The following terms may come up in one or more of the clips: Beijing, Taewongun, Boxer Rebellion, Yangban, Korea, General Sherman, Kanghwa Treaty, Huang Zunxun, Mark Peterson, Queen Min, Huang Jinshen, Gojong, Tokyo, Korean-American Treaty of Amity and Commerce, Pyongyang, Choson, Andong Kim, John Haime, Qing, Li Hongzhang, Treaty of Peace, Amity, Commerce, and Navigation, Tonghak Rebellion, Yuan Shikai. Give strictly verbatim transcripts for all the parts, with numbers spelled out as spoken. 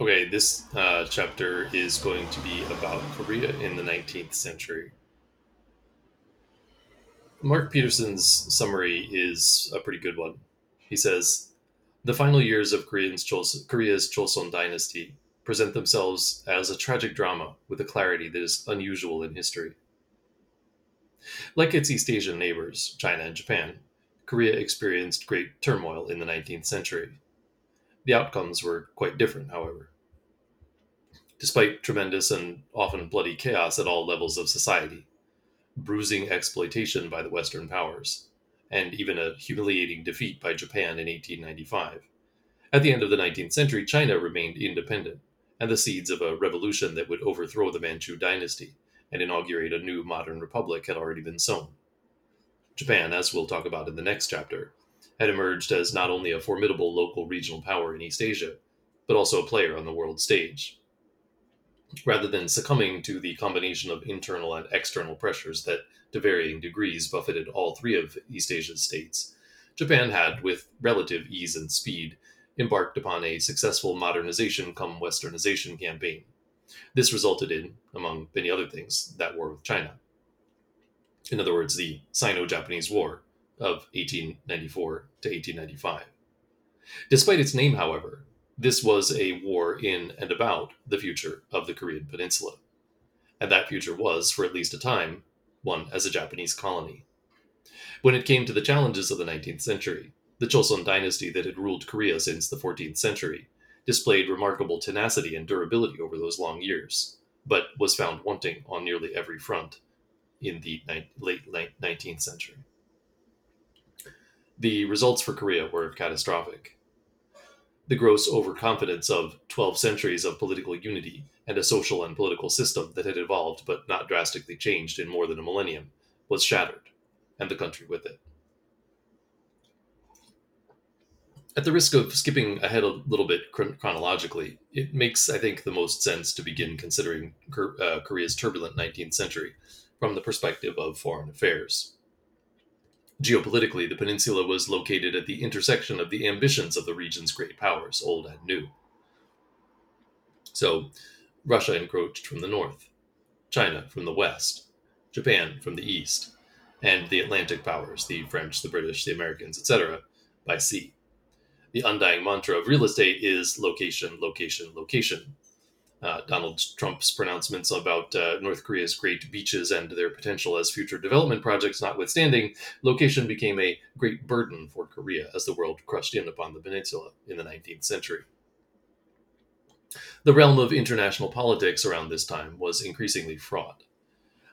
Okay, this uh, chapter is going to be about Korea in the nineteenth century. Mark Peterson's summary is a pretty good one. He says, the final years of Korean's Choson, Korea's Choson dynasty present themselves as a tragic drama with a clarity that is unusual in history. Like its East Asian neighbors, China and Japan, Korea experienced great turmoil in the nineteenth century. The outcomes were quite different, however. Despite tremendous and often bloody chaos at all levels of society, bruising exploitation by the Western powers, and even a humiliating defeat by Japan in eighteen ninety-five, at the end of the nineteenth century, China remained independent, and the seeds of a revolution that would overthrow the Manchu dynasty and inaugurate a new modern republic had already been sown. Japan, as we'll talk about in the next chapter, had emerged as not only a formidable local regional power in East Asia, but also a player on the world stage. Rather than succumbing to the combination of internal and external pressures that, to varying degrees, buffeted all three of East Asia's states, Japan had, with relative ease and speed, embarked upon a successful modernization cum westernization campaign. This resulted in, among many other things, that war with China. In other words, the Sino-Japanese War of eighteen ninety-four to eighteen ninety-five. Despite its name, however, this was a war in and about the future of the Korean Peninsula, and that future was, for at least a time, one as a Japanese colony. When it came to the challenges of the nineteenth century, the Choson dynasty that had ruled Korea since the fourteenth century displayed remarkable tenacity and durability over those long years, but was found wanting on nearly every front in the late nineteenth century. The results for Korea were catastrophic. The gross overconfidence of twelve centuries of political unity and a social and political system that had evolved but not drastically changed in more than a millennium was shattered, and the country with it. At the risk of skipping ahead a little bit chronologically, it makes, I think, the most sense to begin considering uh, Korea's turbulent nineteenth century from the perspective of foreign affairs. Geopolitically, the peninsula was located at the intersection of the ambitions of the region's great powers, old and new. So, Russia encroached from the north, China from the west, Japan from the east, and the Atlantic powers, the French, the British, the Americans, et cetera, by sea. The undying mantra of real estate is location, location, location. Uh, Donald Trump's pronouncements about uh, North Korea's great beaches and their potential as future development projects notwithstanding, location became a great burden for Korea as the world crushed in upon the peninsula in the nineteenth century. The realm of international politics around this time was increasingly fraught.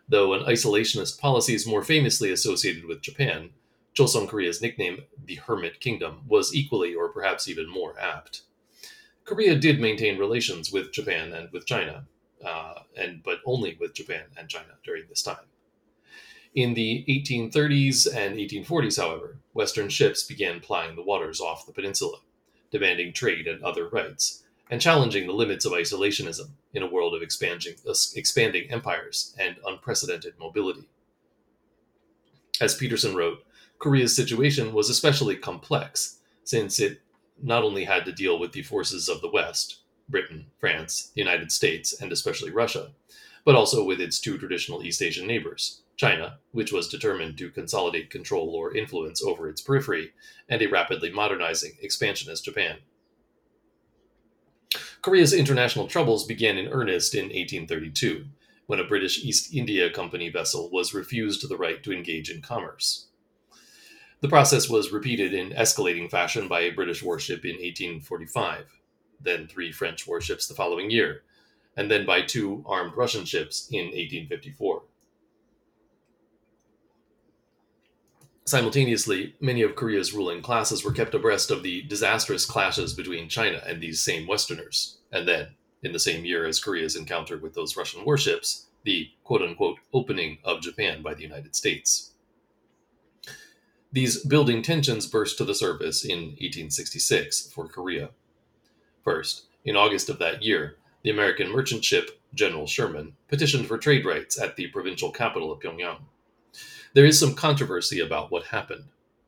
Though an isolationist policy is more famously associated with Japan, Joseon Korea's nickname, the Hermit Kingdom, was equally or perhaps even more apt. Korea did maintain relations with Japan and with China, uh, and but only with Japan and China during this time. In the eighteen thirties and eighteen forties, however, Western ships began plying the waters off the peninsula, demanding trade and other rights, and challenging the limits of isolationism in a world of expanding, uh, expanding empires and unprecedented mobility. As Peterson wrote, Korea's situation was especially complex, since it not only had to deal with the forces of the West, Britain, France, the United States, and especially Russia, but also with its two traditional East Asian neighbors, China, which was determined to consolidate control or influence over its periphery, and a rapidly modernizing, expansionist Japan. Korea's international troubles began in earnest in eighteen thirty-two, when a British East India Company vessel was refused the right to engage in commerce. The process was repeated in escalating fashion by a British warship in eighteen forty-five, then three French warships the following year, and then by two armed Russian ships in eighteen fifty-four. Simultaneously, many of Korea's ruling classes were kept abreast of the disastrous clashes between China and these same Westerners, and then, in the same year as Korea's encounter with those Russian warships, the quote-unquote opening of Japan by the United States. These building tensions burst to the surface in eighteen sixty-six for Korea. First, in August of that year, the American merchant ship General Sherman petitioned for trade rights at the provincial capital of Pyongyang. There is some controversy about what happened.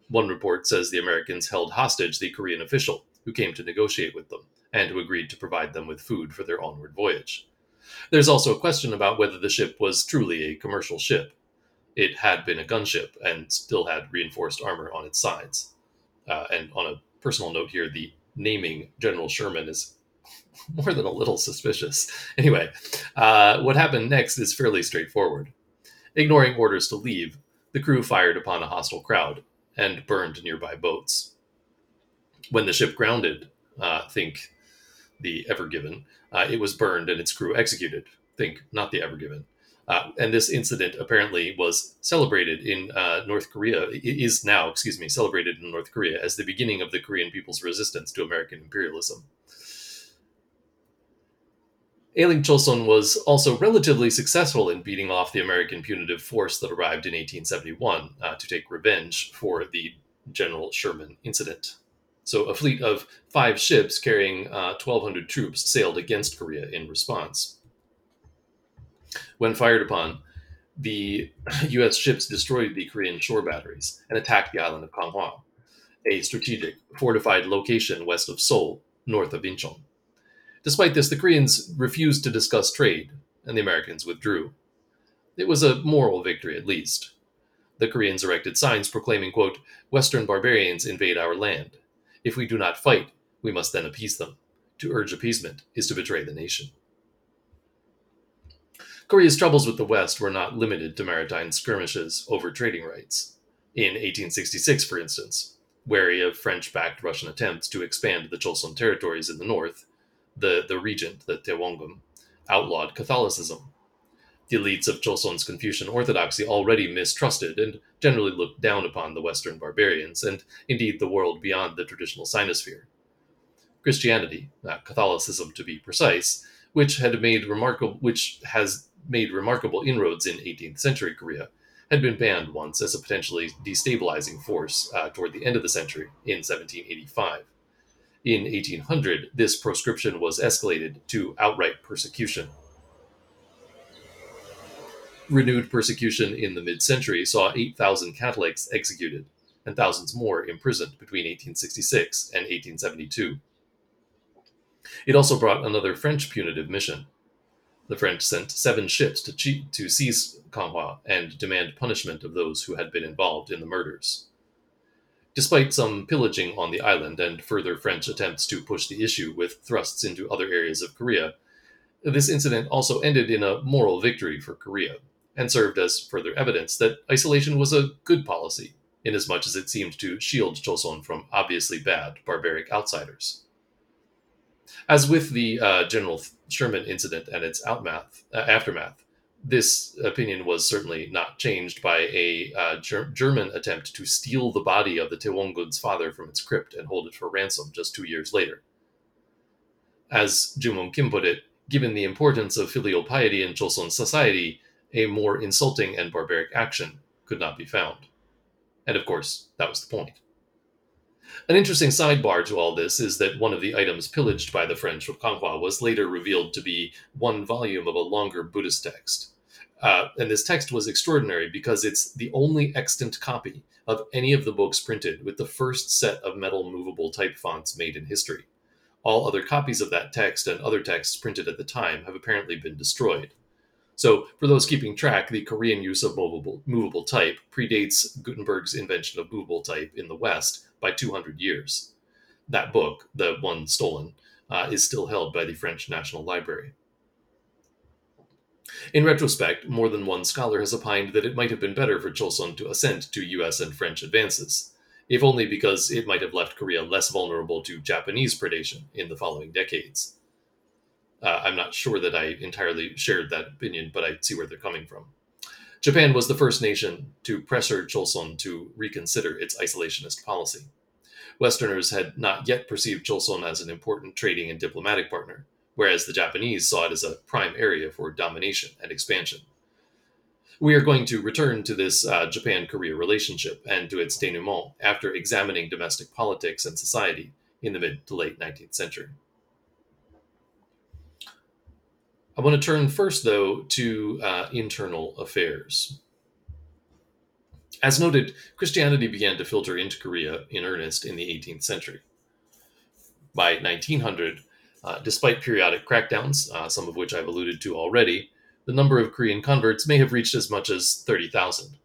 One report says the Americans held hostage the Korean official who came to negotiate with them and who agreed to provide them with food for their onward voyage. There's also a question about whether the ship was truly a commercial ship. It had been a gunship and still had reinforced armor on its sides. Uh, and on a personal note here, the naming General Sherman is more than a little suspicious. Anyway, uh, what happened next is fairly straightforward. Ignoring orders to leave, the crew fired upon a hostile crowd and burned nearby boats. When the ship grounded, uh, think the Ever Given, uh, it was burned and its crew executed. Think not the Ever Given. Uh, and this incident apparently was celebrated in uh, North Korea, is now, excuse me, celebrated in North Korea as the beginning of the Korean people's resistance to American imperialism. Ailing Choson was also relatively successful in beating off the American punitive force that arrived in eighteen seventy-one uh, to take revenge for the General Sherman incident. So a fleet of five ships carrying uh, twelve hundred troops sailed against Korea in response. When fired upon, the U S ships destroyed the Korean shore batteries and attacked the island of Kanghwa, a strategic, fortified location west of Seoul, north of Incheon. Despite this, the Koreans refused to discuss trade, and the Americans withdrew. It was a moral victory, at least. The Koreans erected signs proclaiming, quote, "Western barbarians invade our land. If we do not fight, we must then appease them. To urge appeasement is to betray the nation." Korea's troubles with the West were not limited to maritime skirmishes over trading rights. In eighteen sixty-six, for instance, wary of French-backed Russian attempts to expand the Choson territories in the north, the, the regent, the Taewongun, outlawed Catholicism. The elites of Choson's Confucian orthodoxy already mistrusted and generally looked down upon the Western barbarians, and indeed the world beyond the traditional Sinosphere. Christianity, not Catholicism to be precise, which had made remarkable, which has made remarkable inroads in eighteenth century Korea, had been banned once as a potentially destabilizing force uh, toward the end of the century in seventeen eighty-five. In eighteen hundred, this proscription was escalated to outright persecution. Renewed persecution in the mid-century saw eight thousand Catholics executed and thousands more imprisoned between eighteen sixty-six and eighteen seventy-two. It also brought another French punitive mission. The French sent seven ships to, che- to seize Kanghwa and demand punishment of those who had been involved in the murders. Despite some pillaging on the island and further French attempts to push the issue with thrusts into other areas of Korea, this incident also ended in a moral victory for Korea, and served as further evidence that isolation was a good policy, inasmuch as it seemed to shield Choson from obviously bad, barbaric outsiders. As with the uh, General Sherman incident and its outmath, uh, aftermath, this opinion was certainly not changed by a uh, ger- German attempt to steal the body of the Taewongun's father from its crypt and hold it for ransom just two years later. As Jim Yong Kim put it, given the importance of filial piety in Choson society, a more insulting and barbaric action could not be found. And of course, that was the point. An interesting sidebar to all this is that one of the items pillaged by the French of Kanghwa was later revealed to be one volume of a longer Buddhist text. Uh, and this text was extraordinary because it's the only extant copy of any of the books printed with the first set of metal movable type fonts made in history. All other copies of that text and other texts printed at the time have apparently been destroyed. So, for those keeping track, the Korean use of movable, movable type predates Gutenberg's invention of movable type in the West by two hundred years. That book, the one stolen, uh, is still held by the French National Library. In retrospect, more than one scholar has opined that it might have been better for Choson to assent to U S and French advances, if only because it might have left Korea less vulnerable to Japanese predation in the following decades. Uh, I'm not sure that I entirely shared that opinion, but I see where they're coming from. Japan was the first nation to pressure Choson to reconsider its isolationist policy. Westerners had not yet perceived Choson as an important trading and diplomatic partner, whereas the Japanese saw it as a prime area for domination and expansion. We are going to return to this uh, Japan-Korea relationship and to its denouement after examining domestic politics and society in the mid to late nineteenth century. I want to turn first, though, to uh, internal affairs. As noted, Christianity began to filter into Korea in earnest in the eighteenth century. By nineteen hundred, Uh, despite periodic crackdowns, uh, some of which I've alluded to already, the number of Korean converts may have reached as much as thirty thousand.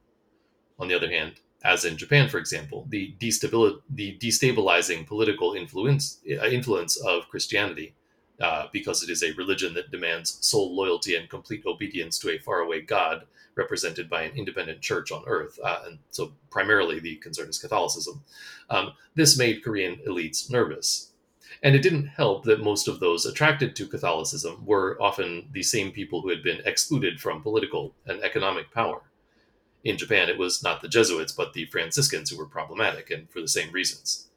On the other hand, as in Japan, for example, the, destabil- the destabilizing political influence, uh, influence of Christianity, uh, because it is a religion that demands sole loyalty and complete obedience to a faraway god represented by an independent church on earth, uh, and so primarily the concern is Catholicism, um, this made Korean elites nervous. And it didn't help that most of those attracted to Catholicism were often the same people who had been excluded from political and economic power. In Japan, it was not the Jesuits, but the Franciscans who were problematic, and for the same reasons.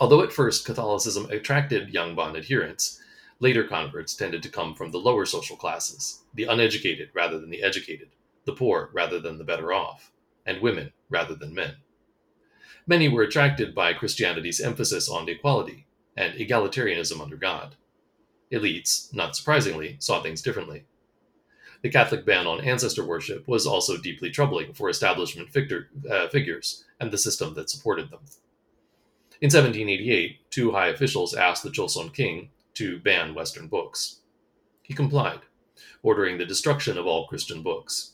Although at first Catholicism attracted Yangban adherents, later converts tended to come from the lower social classes, the uneducated rather than the educated, the poor rather than the better off, and women rather than men. Many were attracted by Christianity's emphasis on equality and egalitarianism under God. Elites, not surprisingly, saw things differently. The Catholic ban on ancestor worship was also deeply troubling for establishment victor, uh, figures and the system that supported them. In seventeen eighty-eight, two high officials asked the Choson king to ban Western books. He complied, ordering the destruction of all Christian books.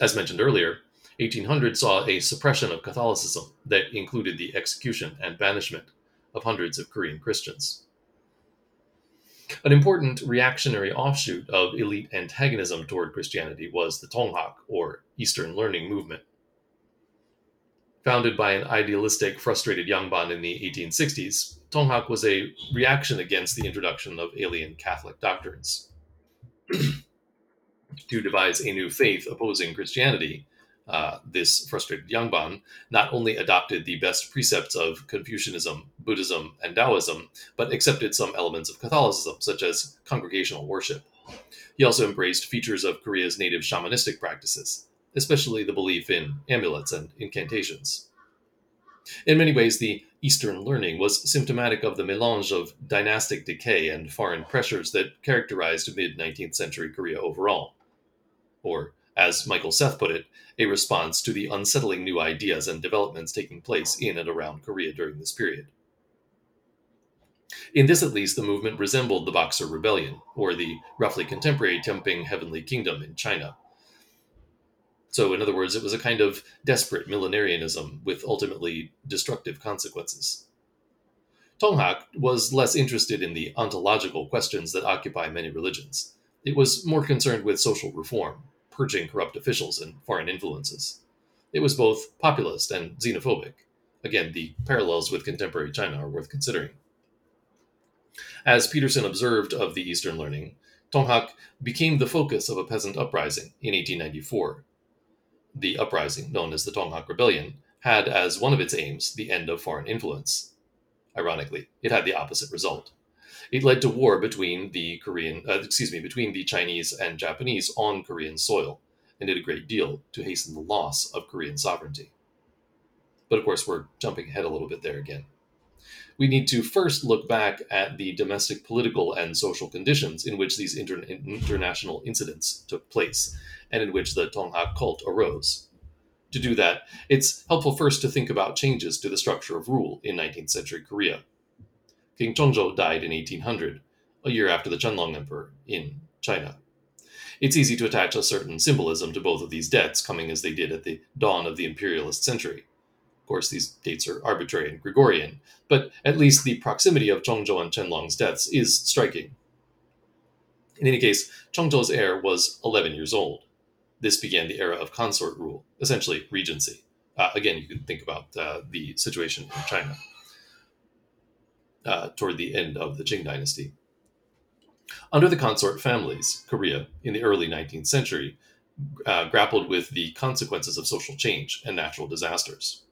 As mentioned earlier, eighteen hundred saw a suppression of Catholicism that included the execution and banishment of hundreds of Korean Christians. An important reactionary offshoot of elite antagonism toward Christianity was the Tonghak, or Eastern Learning Movement. Founded by an idealistic, frustrated Yangban in the eighteen sixties, Tonghak was a reaction against the introduction of alien Catholic doctrines. To devise a new faith opposing Christianity, Uh, this frustrated Yangban not only adopted the best precepts of Confucianism, Buddhism, and Taoism, but accepted some elements of Catholicism, such as congregational worship. He also embraced features of Korea's native shamanistic practices, especially the belief in amulets and incantations. In many ways, the Eastern learning was symptomatic of the melange of dynastic decay and foreign pressures that characterized mid-nineteenth century Korea overall, or as Michael Seth put it, a response to the unsettling new ideas and developments taking place in and around Korea during this period. In this, at least, the movement resembled the Boxer Rebellion, or the roughly contemporary Taiping Heavenly Kingdom in China. So, in other words, it was a kind of desperate millenarianism with ultimately destructive consequences. Tonghak was less interested in the ontological questions that occupy many religions. It was more concerned with social reform, purging corrupt officials and foreign influences. It was both populist and xenophobic. Again, the parallels with contemporary China are worth considering. As Peterson observed of the Eastern learning, Tonghak became the focus of a peasant uprising in eighteen ninety-four. The uprising, known as the Tonghak Rebellion, had as one of its aims the end of foreign influence. Ironically, it had the opposite result. It led to war between the Korean, uh, excuse me, between the Chinese and Japanese on Korean soil, and did a great deal to hasten the loss of Korean sovereignty. But of course, we're jumping ahead a little bit there again. We need to first look back at the domestic political and social conditions in which these inter- international incidents took place, and in which the Tonghak cult arose. To do that, it's helpful first to think about changes to the structure of rule in nineteenth century Korea. King Chungjo died in eighteen hundred, a year after the Qianlong Emperor in China. It's easy to attach a certain symbolism to both of these deaths, coming as they did at the dawn of the imperialist century. Of course, these dates are arbitrary and Gregorian, but at least the proximity of Chongjo and Qianlong's deaths is striking. In any case, Chongjo's heir was eleven years old. This began the era of consort rule, essentially regency. Uh, again, you can think about uh, the situation in China. Uh, toward the end of the Qing dynasty. Under the consort families, Korea, in the early nineteenth century, uh, grappled with the consequences of social change and natural disasters,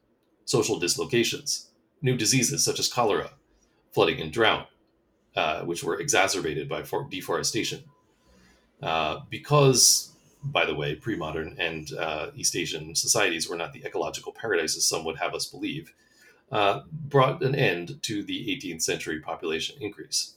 social dislocations, new diseases such as cholera, flooding and drought, uh, which were exacerbated by for- deforestation. Uh, because, by the way, pre-modern and uh, East Asian societies were not the ecological paradises some would have us believe, Uh, brought an end to the eighteenth century population increase.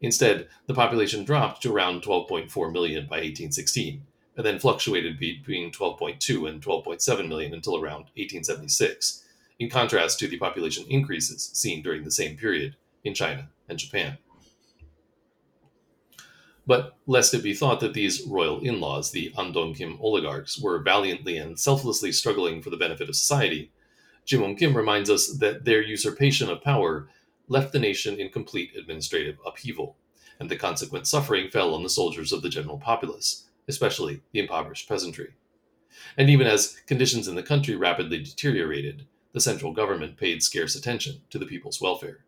Instead, the population dropped to around twelve point four million by eighteen sixteen, and then fluctuated between twelve point two and twelve point seven million until around eighteen seventy-six, in contrast to the population increases seen during the same period in China and Japan. But lest it be thought that these royal in-laws, the Andong Kim oligarchs, were valiantly and selflessly struggling for the benefit of society, Jim Yong Kim reminds us that their usurpation of power left the nation in complete administrative upheaval, and the consequent suffering fell on the soldiers of the general populace, especially the impoverished peasantry. And even as conditions in the country rapidly deteriorated, the central government paid scarce attention to the people's welfare.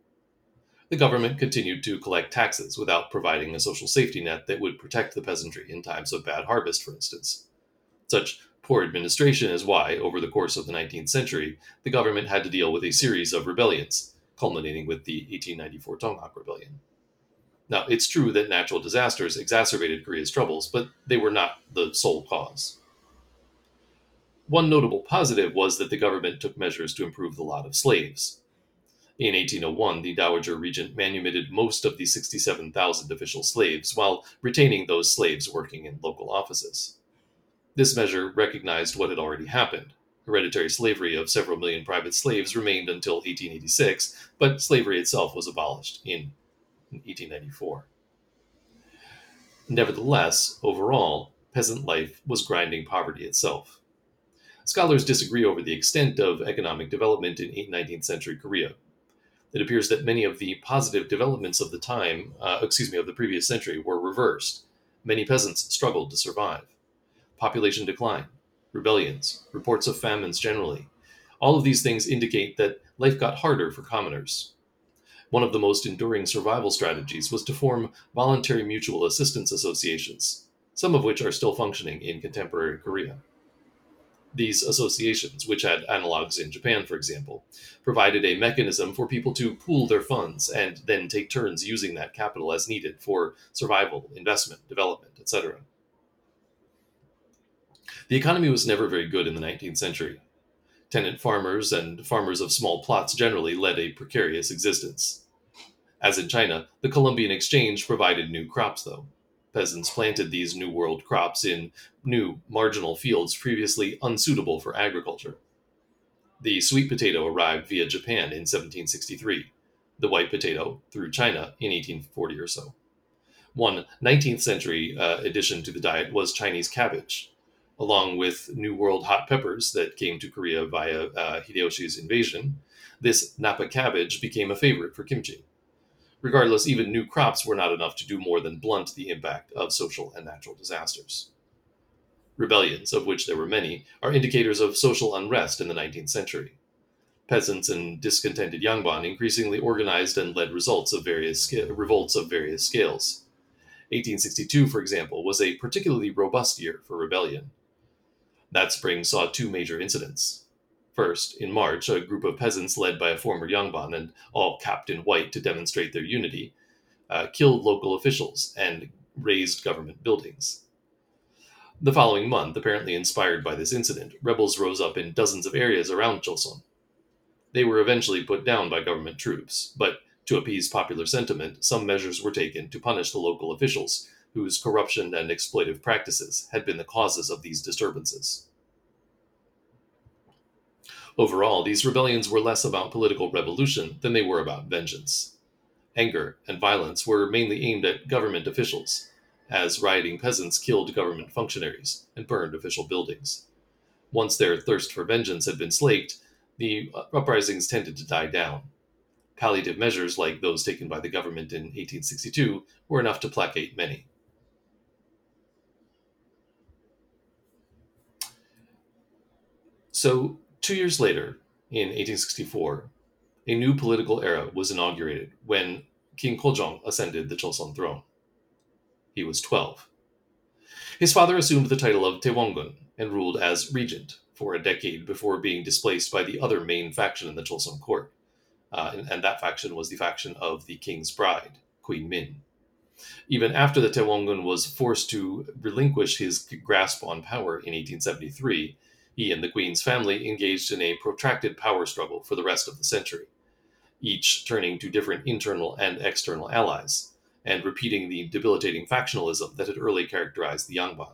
The government continued to collect taxes without providing a social safety net that would protect the peasantry in times of bad harvest, for instance. Such poor administration is why, over the course of the nineteenth century, the government had to deal with a series of rebellions, culminating with the eighteen ninety-four Tonghak Rebellion. Now, it's true that natural disasters exacerbated Korea's troubles, but they were not the sole cause. One notable positive was that the government took measures to improve the lot of slaves. In eighteen oh one, the Dowager Regent manumitted most of the sixty-seven thousand official slaves while retaining those slaves working in local offices. This measure recognized what had already happened. Hereditary slavery of several million private slaves remained until eighteen eighty-six, but slavery itself was abolished in eighteen ninety-four. Nevertheless, overall, peasant life was grinding poverty itself. Scholars disagree over the extent of economic development in nineteenth century Korea. It appears that many of the positive developments of the time, uh, excuse me, of the previous century were reversed. Many peasants struggled to survive. Population decline, rebellions, reports of famines generally. All of these things indicate that life got harder for commoners. One of the most enduring survival strategies was to form voluntary mutual assistance associations, some of which are still functioning in contemporary Korea. These associations, which had analogs in Japan, for example, provided a mechanism for people to pool their funds and then take turns using that capital as needed for survival, investment, development, et cetera. The economy was never very good in the nineteenth century. Tenant farmers and farmers of small plots generally led a precarious existence. As in China, the Columbian Exchange provided new crops, though. Peasants planted these New World crops in new marginal fields previously unsuitable for agriculture. The sweet potato arrived via Japan in seventeen sixty-three, the white potato through China in eighteen forty or so. One nineteenth century uh, addition to the diet was Chinese cabbage, along with New World hot peppers that came to Korea via uh, Hideyoshi's invasion. This Napa cabbage became a favorite for kimchi. Regardless, even new crops were not enough to do more than blunt the impact of social and natural disasters. Rebellions, of which there were many, are indicators of social unrest in the nineteenth century. Peasants and discontented Yangban increasingly organized and led results of various sca- revolts of various scales. eighteen sixty-two, for example, was a particularly robust year for rebellion. That spring saw two major incidents. First, in March, a group of peasants led by a former Yangban and all capped in white to demonstrate their unity, uh, killed local officials and razed government buildings. The following month, apparently inspired by this incident, rebels rose up in dozens of areas around Choson. They were eventually put down by government troops, but to appease popular sentiment, some measures were taken to punish the local officials whose corruption and exploitive practices had been the causes of these disturbances. Overall, these rebellions were less about political revolution than they were about vengeance. Anger and violence were mainly aimed at government officials, as rioting peasants killed government functionaries and burned official buildings. Once their thirst for vengeance had been slaked, the uprisings tended to die down. Palliative measures like those taken by the government in eighteen sixty-two were enough to placate many. So, two years later, in eighteen sixty-four, a new political era was inaugurated when King Gojong ascended the Choson throne. He was twelve. His father assumed the title of Taewongun and ruled as regent for a decade before being displaced by the other main faction in the Choson court, uh, and, and that faction was the faction of the king's bride, Queen Min. Even after the Taewongun was forced to relinquish his grasp on power in eighteen seventy-three, he and the Queen's family engaged in a protracted power struggle for the rest of the century, each turning to different internal and external allies, and repeating the debilitating factionalism that had early characterized the Yangban.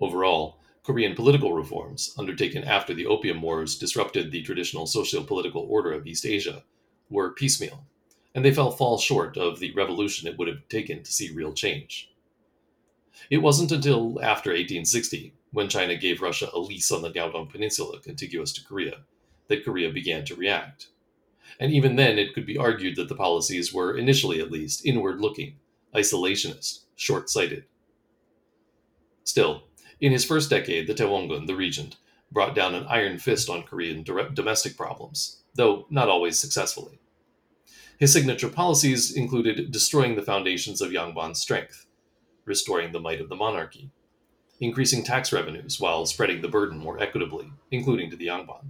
Overall, Korean political reforms undertaken after the Opium Wars disrupted the traditional socio-political order of East Asia were piecemeal, and they fell far short of the revolution it would have taken to see real change. It wasn't until after eighteen sixty, when China gave Russia a lease on the Liaodong Peninsula contiguous to Korea, that Korea began to react. And even then, it could be argued that the policies were, initially at least, inward-looking, isolationist, short-sighted. Still, in his first decade, the Taewongun, the regent, brought down an iron fist on Korean domestic problems, though not always successfully. His signature policies included destroying the foundations of Yangban's strength, restoring the might of the monarchy, increasing tax revenues while spreading the burden more equitably, including to the Yangban.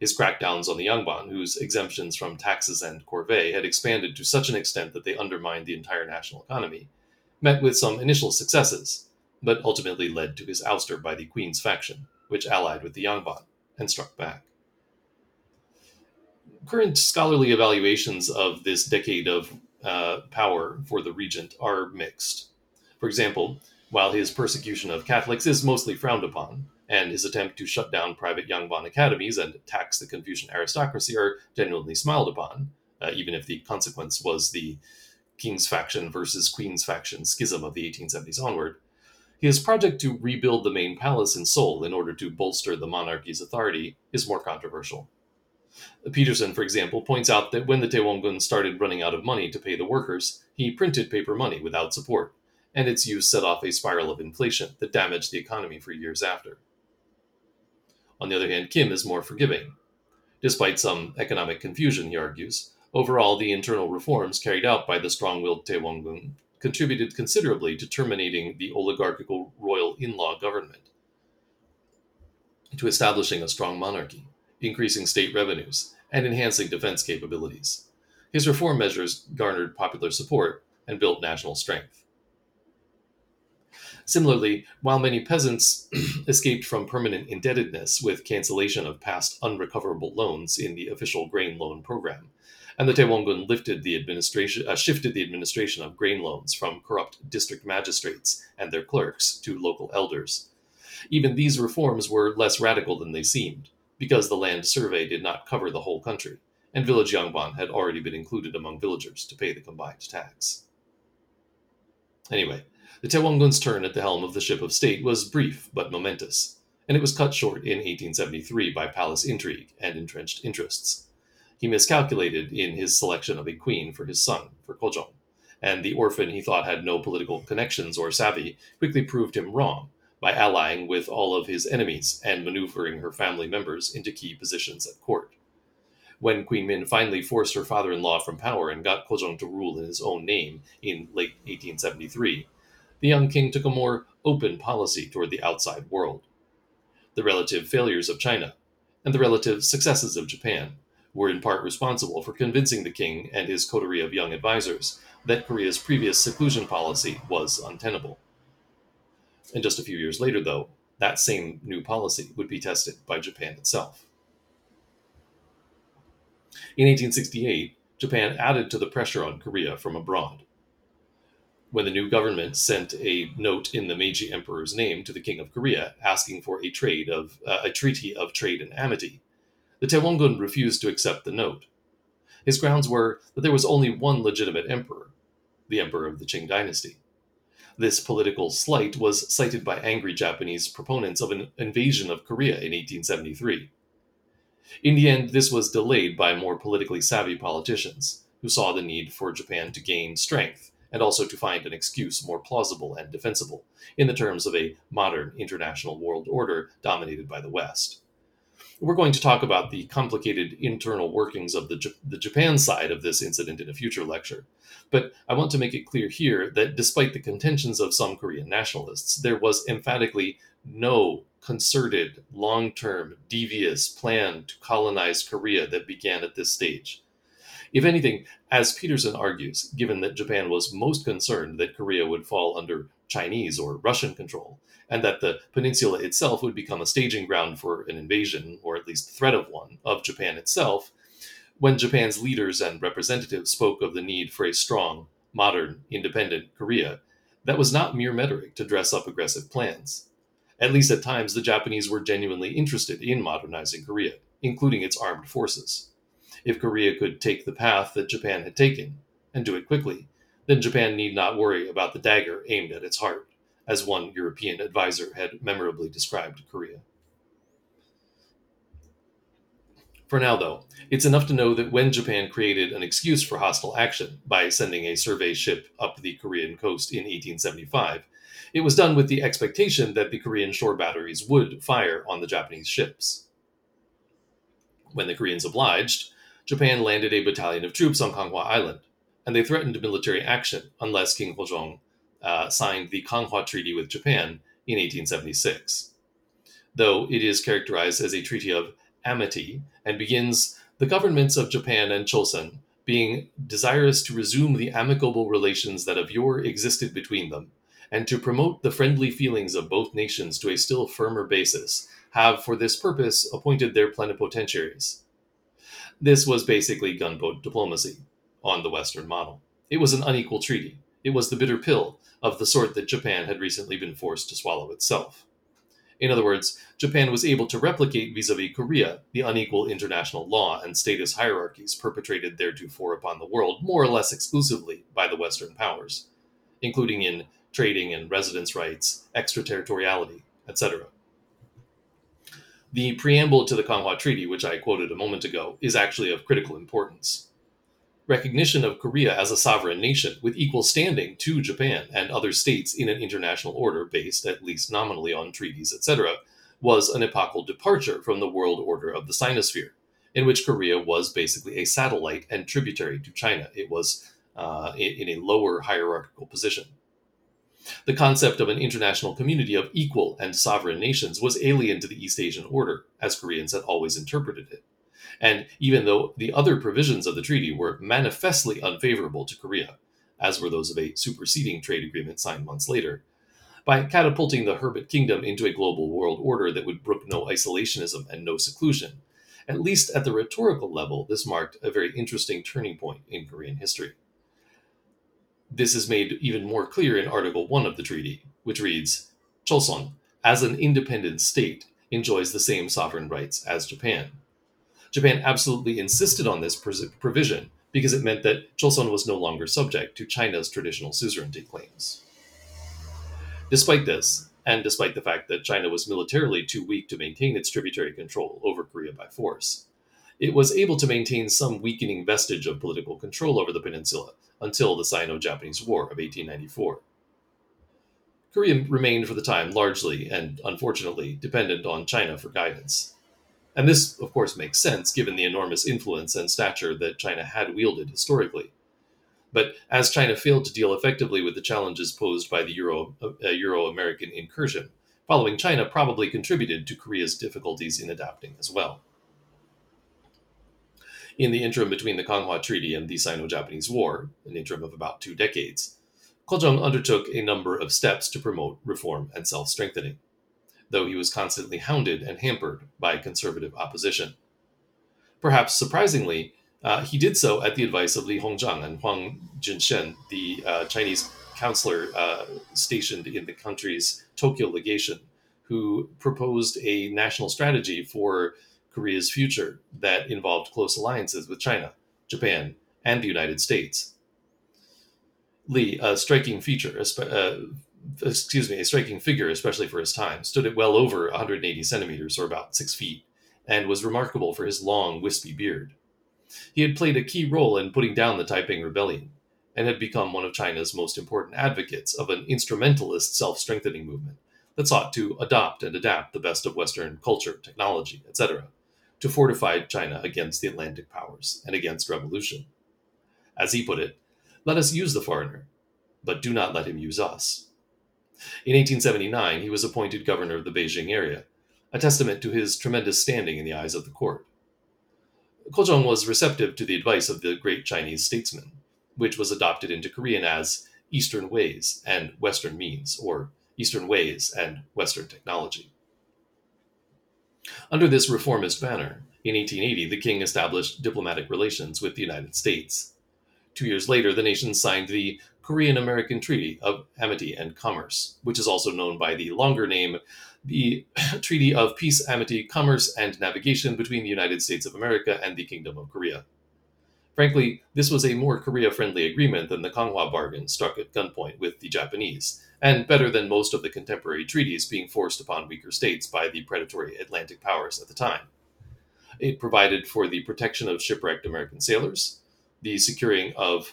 His crackdowns on the Yangban, whose exemptions from taxes and corvée had expanded to such an extent that they undermined the entire national economy, met with some initial successes, but ultimately led to his ouster by the Queen's faction, which allied with the Yangban and struck back. Current scholarly evaluations of this decade of uh, power for the regent are mixed. For example, while his persecution of Catholics is mostly frowned upon, and his attempt to shut down private Yangban academies and tax the Confucian aristocracy are genuinely smiled upon, uh, even if the consequence was the king's faction versus queen's faction schism of the eighteen seventies onward, his project to rebuild the main palace in Seoul in order to bolster the monarchy's authority is more controversial. Peterson, for example, points out that when the Taewongun started running out of money to pay the workers, he printed paper money without support, and its use set off a spiral of inflation that damaged the economy for years after. On the other hand, Kim is more forgiving. Despite some economic confusion, he argues, overall the internal reforms carried out by the strong-willed Taewongun contributed considerably to terminating the oligarchical royal in-law government, to establishing a strong monarchy, increasing state revenues, and enhancing defense capabilities. His reform measures garnered popular support and built national strength. Similarly, while many peasants escaped from permanent indebtedness with cancellation of past unrecoverable loans in the official grain loan program, and the Taewongun lifted the administration, uh, shifted the administration of grain loans from corrupt district magistrates and their clerks to local elders, even these reforms were less radical than they seemed, because the land survey did not cover the whole country, and village yangban had already been included among villagers to pay the combined tax. Anyway, the Taewongun's turn at the helm of the ship of state was brief but momentous, and it was cut short in eighteen seventy-three by palace intrigue and entrenched interests. He miscalculated in his selection of a queen for his son, for Gojong, and the orphan he thought had no political connections or savvy quickly proved him wrong by allying with all of his enemies and maneuvering her family members into key positions at court. When Queen Min finally forced her father-in-law from power and got Gojong to rule in his own name in late eighteen seventy-three, the young king took a more open policy toward the outside world. The relative failures of China and the relative successes of Japan were in part responsible for convincing the king and his coterie of young advisors that Korea's previous seclusion policy was untenable. And just a few years later, though, that same new policy would be tested by Japan itself. In eighteen sixty-eight, Japan added to the pressure on Korea from abroad, when the new government sent a note in the Meiji Emperor's name to the King of Korea asking for a, trade of, uh, a treaty of trade and amity. The Taewongun refused to accept the note. His grounds were that there was only one legitimate emperor, the emperor of the Qing dynasty. This political slight was cited by angry Japanese proponents of an invasion of Korea in eighteen seventy-three. In the end, this was delayed by more politically savvy politicians, who saw the need for Japan to gain strength, and also to find an excuse more plausible and defensible in the terms of a modern international world order dominated by the West. We're going to talk about the complicated internal workings of the, J- the Japan side of this incident in a future lecture, but I want to make it clear here that despite the contentions of some Korean nationalists, there was emphatically no concerted, long-term, devious plan to colonize Korea that began at this stage. If anything, as Peterson argues, given that Japan was most concerned that Korea would fall under Chinese or Russian control, and that the peninsula itself would become a staging ground for an invasion, or at least the threat of one, of Japan itself, when Japan's leaders and representatives spoke of the need for a strong, modern, independent Korea, that was not mere rhetoric to dress up aggressive plans. At least at times, the Japanese were genuinely interested in modernizing Korea, including its armed forces. If Korea could take the path that Japan had taken, and do it quickly, then Japan need not worry about the dagger aimed at its heart, as one European advisor had memorably described Korea. For now, though, it's enough to know that when Japan created an excuse for hostile action by sending a survey ship up the Korean coast in eighteen seventy-five, it was done with the expectation that the Korean shore batteries would fire on the Japanese ships. When the Koreans obliged, Japan landed a battalion of troops on Kanghwa Island, and they threatened military action unless King Gojong uh, signed the Kanghwa Treaty with Japan in eighteen seventy-six. Though it is characterized as a treaty of Amity, and begins, the governments of Japan and Choson, being desirous to resume the amicable relations that of yore existed between them, and to promote the friendly feelings of both nations to a still firmer basis, have for this purpose appointed their plenipotentiaries. This was basically gunboat diplomacy, on the Western model. It was an unequal treaty. It was the bitter pill, of the sort that Japan had recently been forced to swallow itself. In other words, Japan was able to replicate vis-à-vis Korea the unequal international law and status hierarchies perpetrated theretofore upon the world more or less exclusively by the Western powers, including in trading and residence rights, extraterritoriality, et cetera. The preamble to the Kanghwa Treaty, which I quoted a moment ago, is actually of critical importance. Recognition of Korea as a sovereign nation with equal standing to Japan and other states in an international order based, at least nominally, on treaties, et cetera, was an epochal departure from the world order of the Sinosphere, in which Korea was basically a satellite and tributary to China. It was uh, in a lower hierarchical position. The concept of an international community of equal and sovereign nations was alien to the East Asian order, as Koreans had always interpreted it. And even though the other provisions of the treaty were manifestly unfavorable to Korea, as were those of a superseding trade agreement signed months later, by catapulting the Herbert Kingdom into a global world order that would brook no isolationism and no seclusion, at least at the rhetorical level, this marked a very interesting turning point in Korean history. This is made even more clear in Article one of the treaty, which reads, Choson, as an independent state, enjoys the same sovereign rights as Japan. Japan absolutely insisted on this provision because it meant that Choson was no longer subject to China's traditional suzerainty claims. Despite this, and despite the fact that China was militarily too weak to maintain its tributary control over Korea by force, it was able to maintain some weakening vestige of political control over the peninsula until the Sino-Japanese War of eighteen ninety-four. Korea remained for the time largely, and unfortunately, dependent on China for guidance. And this, of course, makes sense, given the enormous influence and stature that China had wielded historically. But as China failed to deal effectively with the challenges posed by the Euro, uh, Euro-American incursion, following China probably contributed to Korea's difficulties in adapting as well. In the interim between the Kanghwa Treaty and the Sino-Japanese War, an interim of about two decades, Gojong undertook a number of steps to promote reform and self-strengthening, though he was constantly hounded and hampered by conservative opposition. Perhaps surprisingly, uh, he did so at the advice of Li Hongzhang and Huang Jinshen, the uh, Chinese counselor uh, stationed in the country's Tokyo legation, who proposed a national strategy for Korea's future that involved close alliances with China, Japan, and the United States. Li, a striking feature, uh, excuse me, a striking figure, especially for his time, stood at well over one hundred eighty centimeters, or about six feet, and was remarkable for his long, wispy beard. He had played a key role in putting down the Taiping Rebellion, and had become one of China's most important advocates of an instrumentalist self-strengthening movement that sought to adopt and adapt the best of Western culture, technology, et cetera, to fortify China against the Atlantic powers and against revolution. As he put it, "Let us use the foreigner, but do not let him use us." In eighteen seventy-nine, he was appointed governor of the Beijing area, a testament to his tremendous standing in the eyes of the court. Gojong was receptive to the advice of the great Chinese statesman, which was adopted into Korean as Eastern Ways and Western Means, or Eastern Ways and Western Technology. Under this reformist banner, in eighteen eighty, the king established diplomatic relations with the United States. Two years later, the nation signed the Korean-American Treaty of Amity and Commerce, which is also known by the longer name, the Treaty of Peace, Amity, Commerce, and Navigation between the United States of America and the Kingdom of Korea. Frankly, this was a more Korea-friendly agreement than the Kanghwa bargain struck at gunpoint with the Japanese, and better than most of the contemporary treaties being forced upon weaker states by the predatory Atlantic powers at the time. It provided for the protection of shipwrecked American sailors, the securing of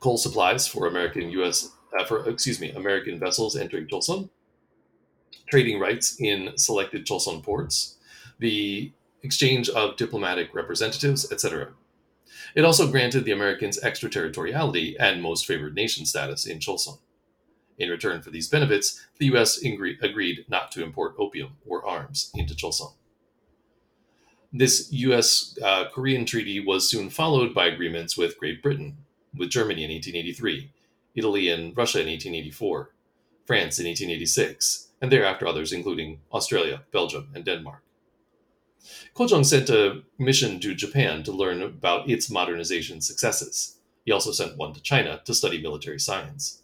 coal supplies for American U S uh, for, excuse me, American vessels entering Choson, trading rights in selected Choson ports, the exchange of diplomatic representatives, et cetera. It also granted the Americans extraterritoriality and most favored nation status in Choson. In return for these benefits, the U S ingre- agreed not to import opium or arms into Choson. This U S Korean treaty was soon followed by agreements with Great Britain, with Germany in eighteen eighty-three, Italy and Russia in eighteen eighty-four, France in eighteen eighty-six, and thereafter others including Australia, Belgium, and Denmark. Gojong sent a mission to Japan to learn about its modernization successes. He also sent one to China to study military science.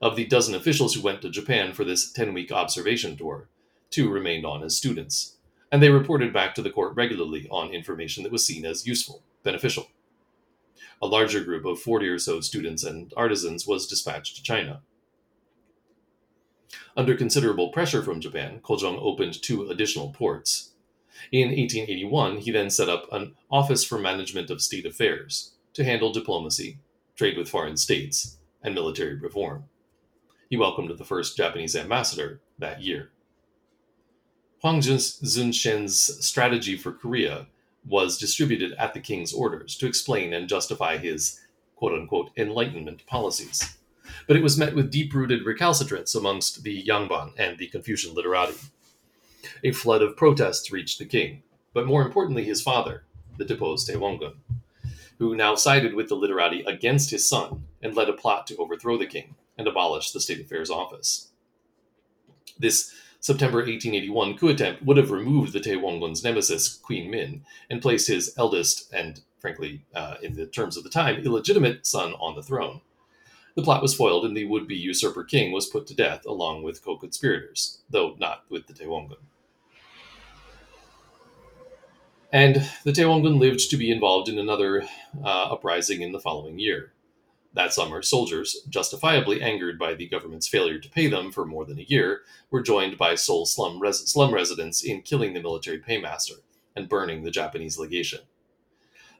Of the dozen officials who went to Japan for this ten-week observation tour, two remained on as students, and they reported back to the court regularly on information that was seen as useful, beneficial. A larger group of forty or so students and artisans was dispatched to China. Under considerable pressure from Japan, Gojong opened two additional ports. In eighteen eighty-one, he then set up an Office for Management of State Affairs to handle diplomacy, trade with foreign states, and military reform. He welcomed the first Japanese ambassador that year. Huang Zunxun's strategy for Korea was distributed at the king's orders to explain and justify his quote-unquote enlightenment policies, but it was met with deep-rooted recalcitrance amongst the Yangban and the Confucian literati. A flood of protests reached the king, but more importantly his father, the deposed Taewongun, who now sided with the literati against his son and led a plot to overthrow the king and abolish the State Affairs Office. This September eighteen eighty-one coup attempt would have removed the Taewongun's nemesis, Queen Min, and placed his eldest and, frankly, uh, in the terms of the time, illegitimate son on the throne. The plot was foiled, and the would-be usurper king was put to death along with co-conspirators, though not with the Taewongun. And the Taewongun lived to be involved in another uh, uprising in the following year. That summer, soldiers, justifiably angered by the government's failure to pay them for more than a year, were joined by Seoul slum, res- slum residents in killing the military paymaster and burning the Japanese legation.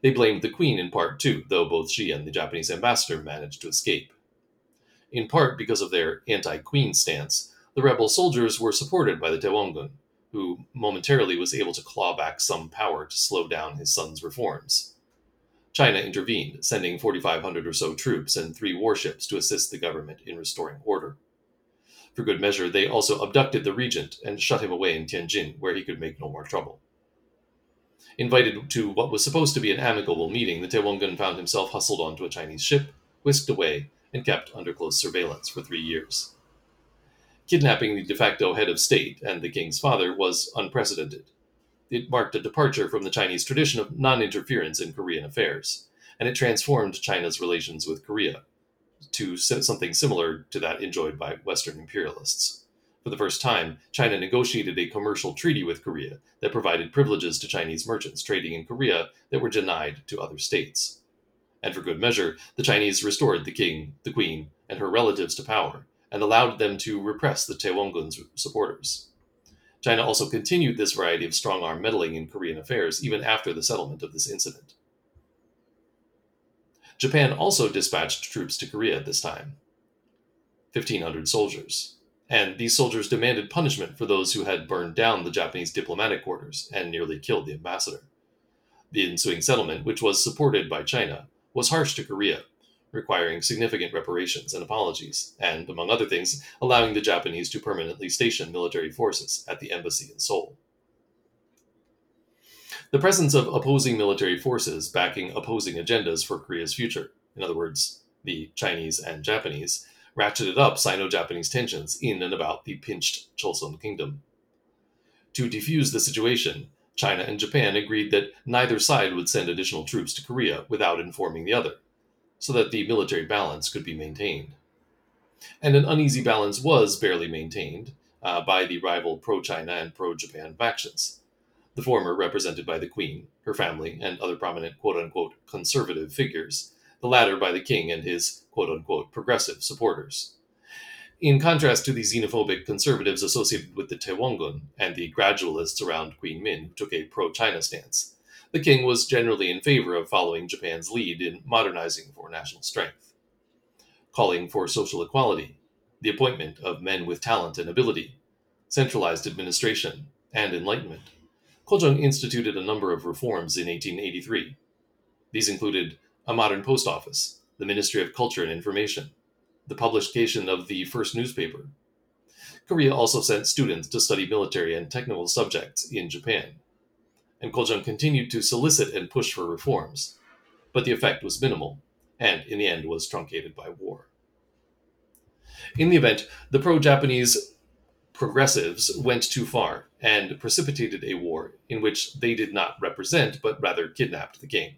They blamed the Queen in part too, though both she and the Japanese ambassador managed to escape. In part because of their anti-Queen stance, the rebel soldiers were supported by the Taewongun, who momentarily was able to claw back some power to slow down his son's reforms. China intervened, sending forty-five hundred or so troops and three warships to assist the government in restoring order. For good measure, they also abducted the regent and shut him away in Tianjin, where he could make no more trouble. Invited to what was supposed to be an amicable meeting, the Taewongun found himself hustled onto a Chinese ship, whisked away, and kept under close surveillance for three years. Kidnapping the de facto head of state and the king's father was unprecedented. It marked a departure from the Chinese tradition of non-interference in Korean affairs, and it transformed China's relations with Korea to something similar to that enjoyed by Western imperialists. For the first time, China negotiated a commercial treaty with Korea that provided privileges to Chinese merchants trading in Korea that were denied to other states. And for good measure, the Chinese restored the king, the queen, and her relatives to power, and allowed them to repress the Taewongun's supporters. China also continued this variety of strong-arm meddling in Korean affairs even after the settlement of this incident. Japan also dispatched troops to Korea at this time, fifteen hundred soldiers, and these soldiers demanded punishment for those who had burned down the Japanese diplomatic quarters and nearly killed the ambassador. The ensuing settlement, which was supported by China, was harsh to Korea, requiring significant reparations and apologies, and, among other things, allowing the Japanese to permanently station military forces at the embassy in Seoul. The presence of opposing military forces backing opposing agendas for Korea's future, in other words, the Chinese and Japanese, ratcheted up Sino-Japanese tensions in and about the pinched Choson Kingdom. To defuse the situation, China and Japan agreed that neither side would send additional troops to Korea without informing the other, so that the military balance could be maintained. And an uneasy balance was barely maintained uh, by the rival pro-China and pro-Japan factions, the former represented by the Queen, her family, and other prominent quote-unquote conservative figures, the latter by the King and his quote-unquote progressive supporters. In contrast to the xenophobic conservatives associated with the Taewongun and the gradualists around Queen Min, who took a pro-China stance, the King was generally in favor of following Japan's lead in modernizing for national strength, calling for social equality, the appointment of men with talent and ability, centralized administration, and enlightenment. Gojong instituted a number of reforms in eighteen eighty-three. These included a modern post office, the Ministry of Culture and Information, the publication of the first newspaper. Korea also sent students to study military and technical subjects in Japan, and Gojong continued to solicit and push for reforms, but the effect was minimal, and in the end was truncated by war. In the event, the pro-Japanese progressives went too far and precipitated a war in which they did not represent, but rather kidnapped the king.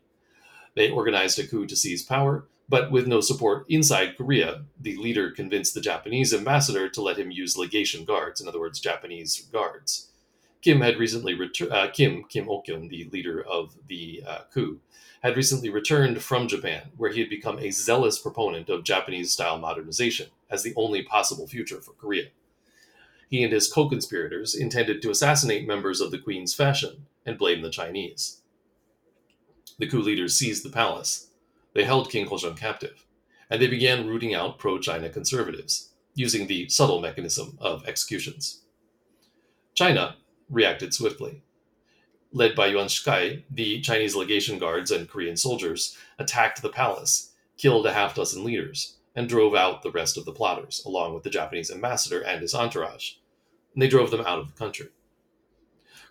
They organized a coup to seize power, but with no support inside Korea, the leader convinced the Japanese ambassador to let him use legation guards, in other words, Japanese guards. Kim had recently retu- uh, Kim, Kim Ok-kyun, the leader of the uh, coup, had recently returned from Japan, where he had become a zealous proponent of Japanese-style modernization as the only possible future for Korea. He and his co-conspirators intended to assassinate members of the Queen's faction and blame the Chinese. The coup leaders seized the palace. They held King Gojong captive, and they began rooting out pro-China conservatives, using the subtle mechanism of executions. China reacted swiftly. Led by Yuan Shikai, the Chinese legation guards and Korean soldiers attacked the palace, killed a half dozen leaders, and drove out the rest of the plotters, along with the Japanese ambassador and his entourage, and they drove them out of the country.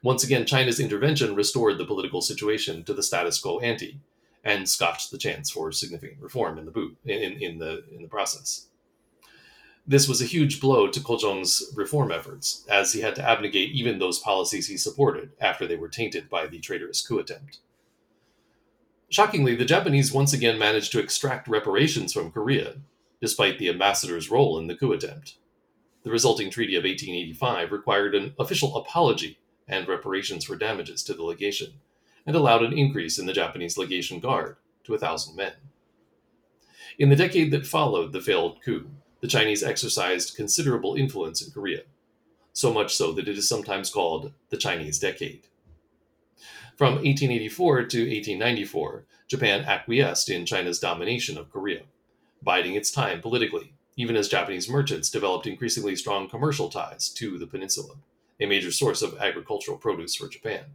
Once again, China's intervention restored the political situation to the status quo ante, and scotched the chance for significant reform in the boot in, in the in the process. This was a huge blow to Gojong's reform efforts, as he had to abnegate even those policies he supported after they were tainted by the traitorous coup attempt. Shockingly, the Japanese once again managed to extract reparations from Korea, despite the ambassador's role in the coup attempt. The resulting Treaty of eighteen eighty-five required an official apology and reparations for damages to the legation, and allowed an increase in the Japanese legation guard to a thousand men. In the decade that followed the failed coup, the Chinese exercised considerable influence in Korea, so much so that it is sometimes called the Chinese Decade. From eighteen eighty-four to eighteen ninety-four, Japan acquiesced in China's domination of Korea, biding its time politically, even as Japanese merchants developed increasingly strong commercial ties to the peninsula, a major source of agricultural produce for Japan,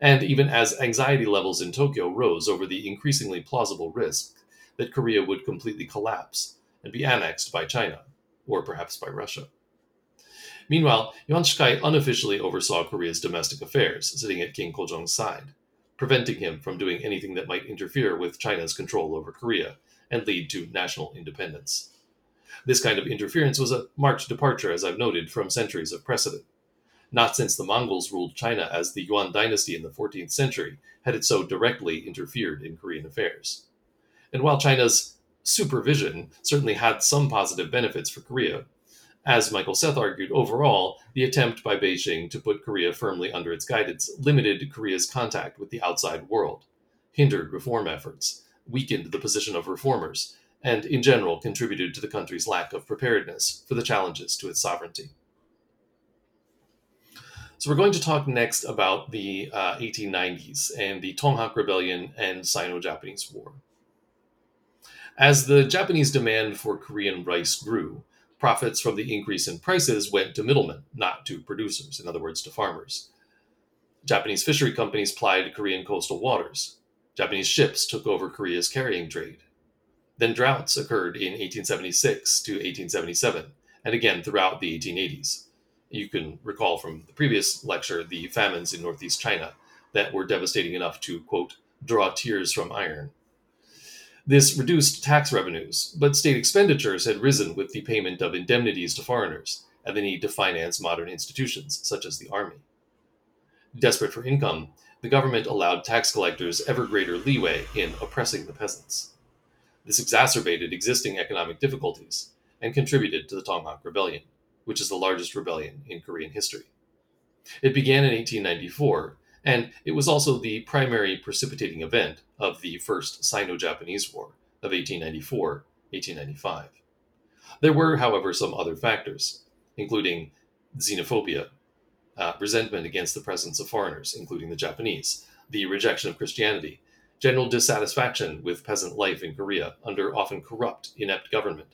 and even as anxiety levels in Tokyo rose over the increasingly plausible risk that Korea would completely collapse and be annexed by China, or perhaps by Russia. Meanwhile, Yuan Shikai unofficially oversaw Korea's domestic affairs, sitting at King Gojong's side, preventing him from doing anything that might interfere with China's control over Korea and lead to national independence. This kind of interference was a marked departure, as I've noted, from centuries of precedent. Not since the Mongols ruled China as the Yuan dynasty in the fourteenth century had it so directly interfered in Korean affairs. And while China's supervision certainly had some positive benefits for Korea, as Michael Seth argued, overall, the attempt by Beijing to put Korea firmly under its guidance limited Korea's contact with the outside world, hindered reform efforts, weakened the position of reformers, and in general contributed to the country's lack of preparedness for the challenges to its sovereignty. So we're going to talk next about the uh, eighteen nineties and the Tonghak Rebellion and Sino-Japanese War. As the Japanese demand for Korean rice grew, profits from the increase in prices went to middlemen, not to producers, in other words, to farmers. Japanese fishery companies plied Korean coastal waters. Japanese ships took over Korea's carrying trade. Then droughts occurred in eighteen seventy-six to eighteen seventy-seven, and again throughout the eighteen eighties. You can recall from the previous lecture the famines in northeast China that were devastating enough to, quote, draw tears from iron. This reduced tax revenues, but state expenditures had risen with the payment of indemnities to foreigners and the need to finance modern institutions, such as the army. Desperate for income, the government allowed tax collectors ever greater leeway in oppressing the peasants. This exacerbated existing economic difficulties and contributed to the Tonghak Rebellion, which is the largest rebellion in Korean history. It began in eighteen ninety-four, and it was also the primary precipitating event of the First Sino-Japanese War of eighteen ninety-four to eighteen ninety-five. There were, however, some other factors, including xenophobia, uh, resentment against the presence of foreigners, including the Japanese, the rejection of Christianity, general dissatisfaction with peasant life in Korea under often corrupt, inept government,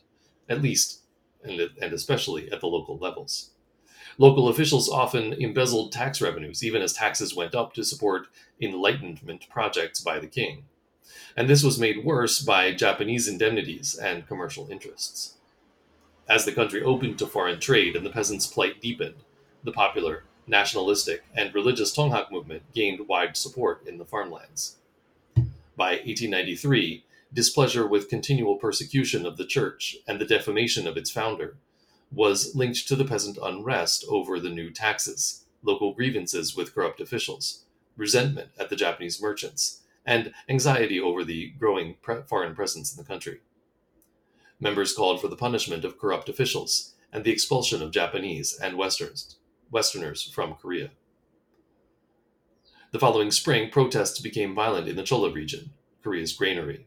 at least and, and especially at the local levels. Local officials often embezzled tax revenues, even as taxes went up to support enlightenment projects by the king. And this was made worse by Japanese indemnities and commercial interests. As the country opened to foreign trade and the peasants' plight deepened, the popular, nationalistic, and religious Tonghak movement gained wide support in the farmlands. By eighteen ninety-three, displeasure with continual persecution of the church and the defamation of its founder was linked to the peasant unrest over the new taxes, local grievances with corrupt officials, resentment at the Japanese merchants, and anxiety over the growing pre- foreign presence in the country. Members called for the punishment of corrupt officials and the expulsion of Japanese and Westerns, Westerners from Korea. The following spring, protests became violent in the Cholla region, Korea's granary.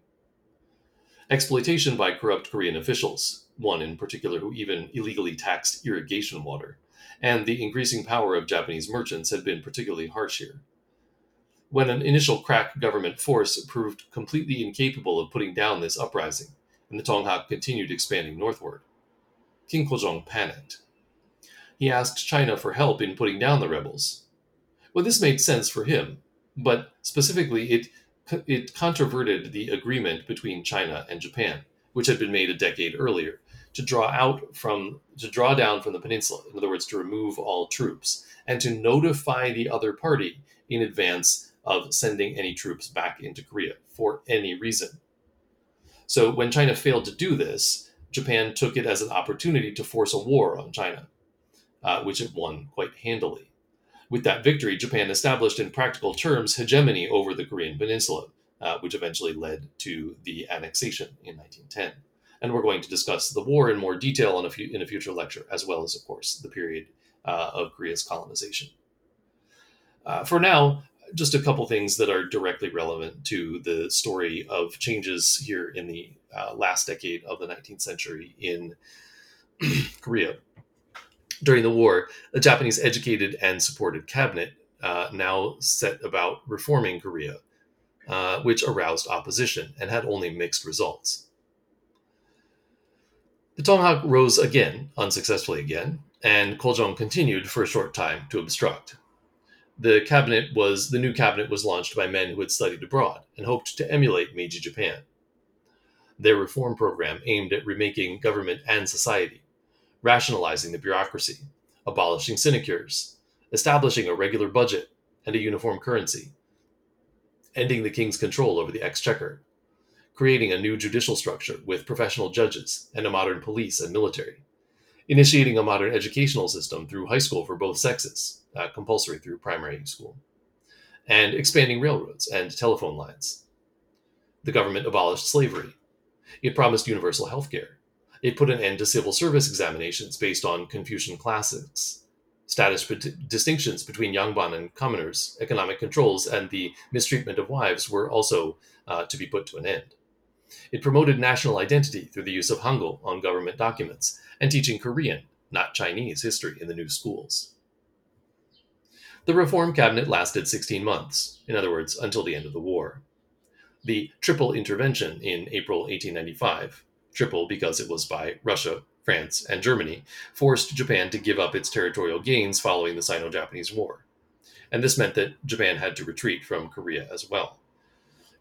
Exploitation by corrupt Korean officials, one in particular who even illegally taxed irrigation water, and the increasing power of Japanese merchants had been particularly harsh here. When an initial crack government force proved completely incapable of putting down this uprising, and the Tonghak continued expanding northward, King Gojong panicked. He asked China for help in putting down the rebels. Well, this made sense for him, but specifically it, it controverted the agreement between China and Japan, which had been made a decade earlier, to draw out from to draw down from the peninsula, in other words, to remove all troops, and to notify the other party in advance of sending any troops back into Korea for any reason. So when China failed to do this, Japan took it as an opportunity to force a war on China, uh, which it won quite handily. With that victory, Japan established in practical terms hegemony over the Korean peninsula, uh, which eventually led to the annexation in nineteen ten. And we're going to discuss the war in more detail in a, few, in a future lecture, as well as, of course, the period uh, of Korea's colonization. Uh, for now, just a couple things that are directly relevant to the story of changes here in the uh, last decade of the nineteenth century in Korea. During the war, a Japanese educated and supported cabinet uh, now set about reforming Korea, uh, which aroused opposition and had only mixed results. The Tonghak rose again, unsuccessfully again, and Gojong continued for a short time to obstruct. The cabinet was the new cabinet was launched by men who had studied abroad and hoped to emulate Meiji Japan. Their reform program aimed at remaking government and society, rationalizing the bureaucracy, abolishing sinecures, establishing a regular budget and a uniform currency, ending the king's control over the exchequer, creating a new judicial structure with professional judges and a modern police and military, initiating a modern educational system through high school for both sexes, uh, compulsory through primary school, and expanding railroads and telephone lines. The government abolished slavery. It promised universal health care. It put an end to civil service examinations based on Confucian classics, status distinctions between yangban and commoners, economic controls, and the mistreatment of wives were also uh, to be put to an end. It promoted national identity through the use of Hangul on government documents and teaching Korean, not Chinese, history in the new schools. The reform cabinet lasted sixteen months, in other words, until the end of the war. The triple intervention in April eighteen ninety-five, triple because it was by Russia, France, and Germany, forced Japan to give up its territorial gains following the Sino-Japanese War. And this meant that Japan had to retreat from Korea as well.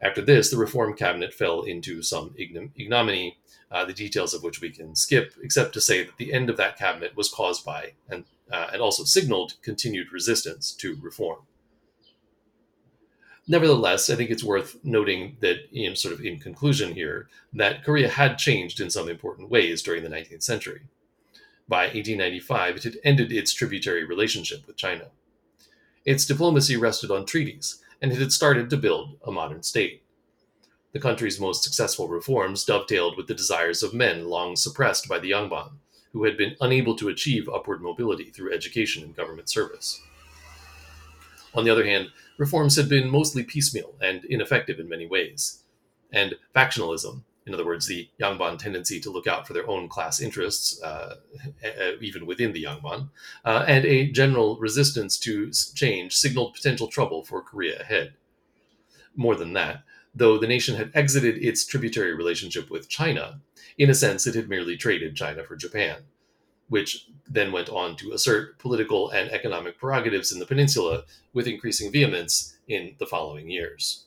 After this, the reform cabinet fell into some ignominy, uh, the details of which we can skip, except to say that the end of that cabinet was caused by and, uh, and also signaled continued resistance to reform. Nevertheless, I think it's worth noting that, you know, sort of in conclusion here, that Korea had changed in some important ways during the nineteenth century. By eighteen ninety-five, it had ended its tributary relationship with China. Its diplomacy rested on treaties, and it had started to build a modern state. The country's most successful reforms dovetailed with the desires of men long suppressed by the Yangban, who had been unable to achieve upward mobility through education and government service. On the other hand, reforms had been mostly piecemeal and ineffective in many ways, and factionalism, in other words, the Yangban tendency to look out for their own class interests, uh, even within the Yangban, uh, and a general resistance to change signaled potential trouble for Korea ahead. More than that, though the nation had exited its tributary relationship with China, in a sense it had merely traded China for Japan, which then went on to assert political and economic prerogatives in the peninsula with increasing vehemence in the following years.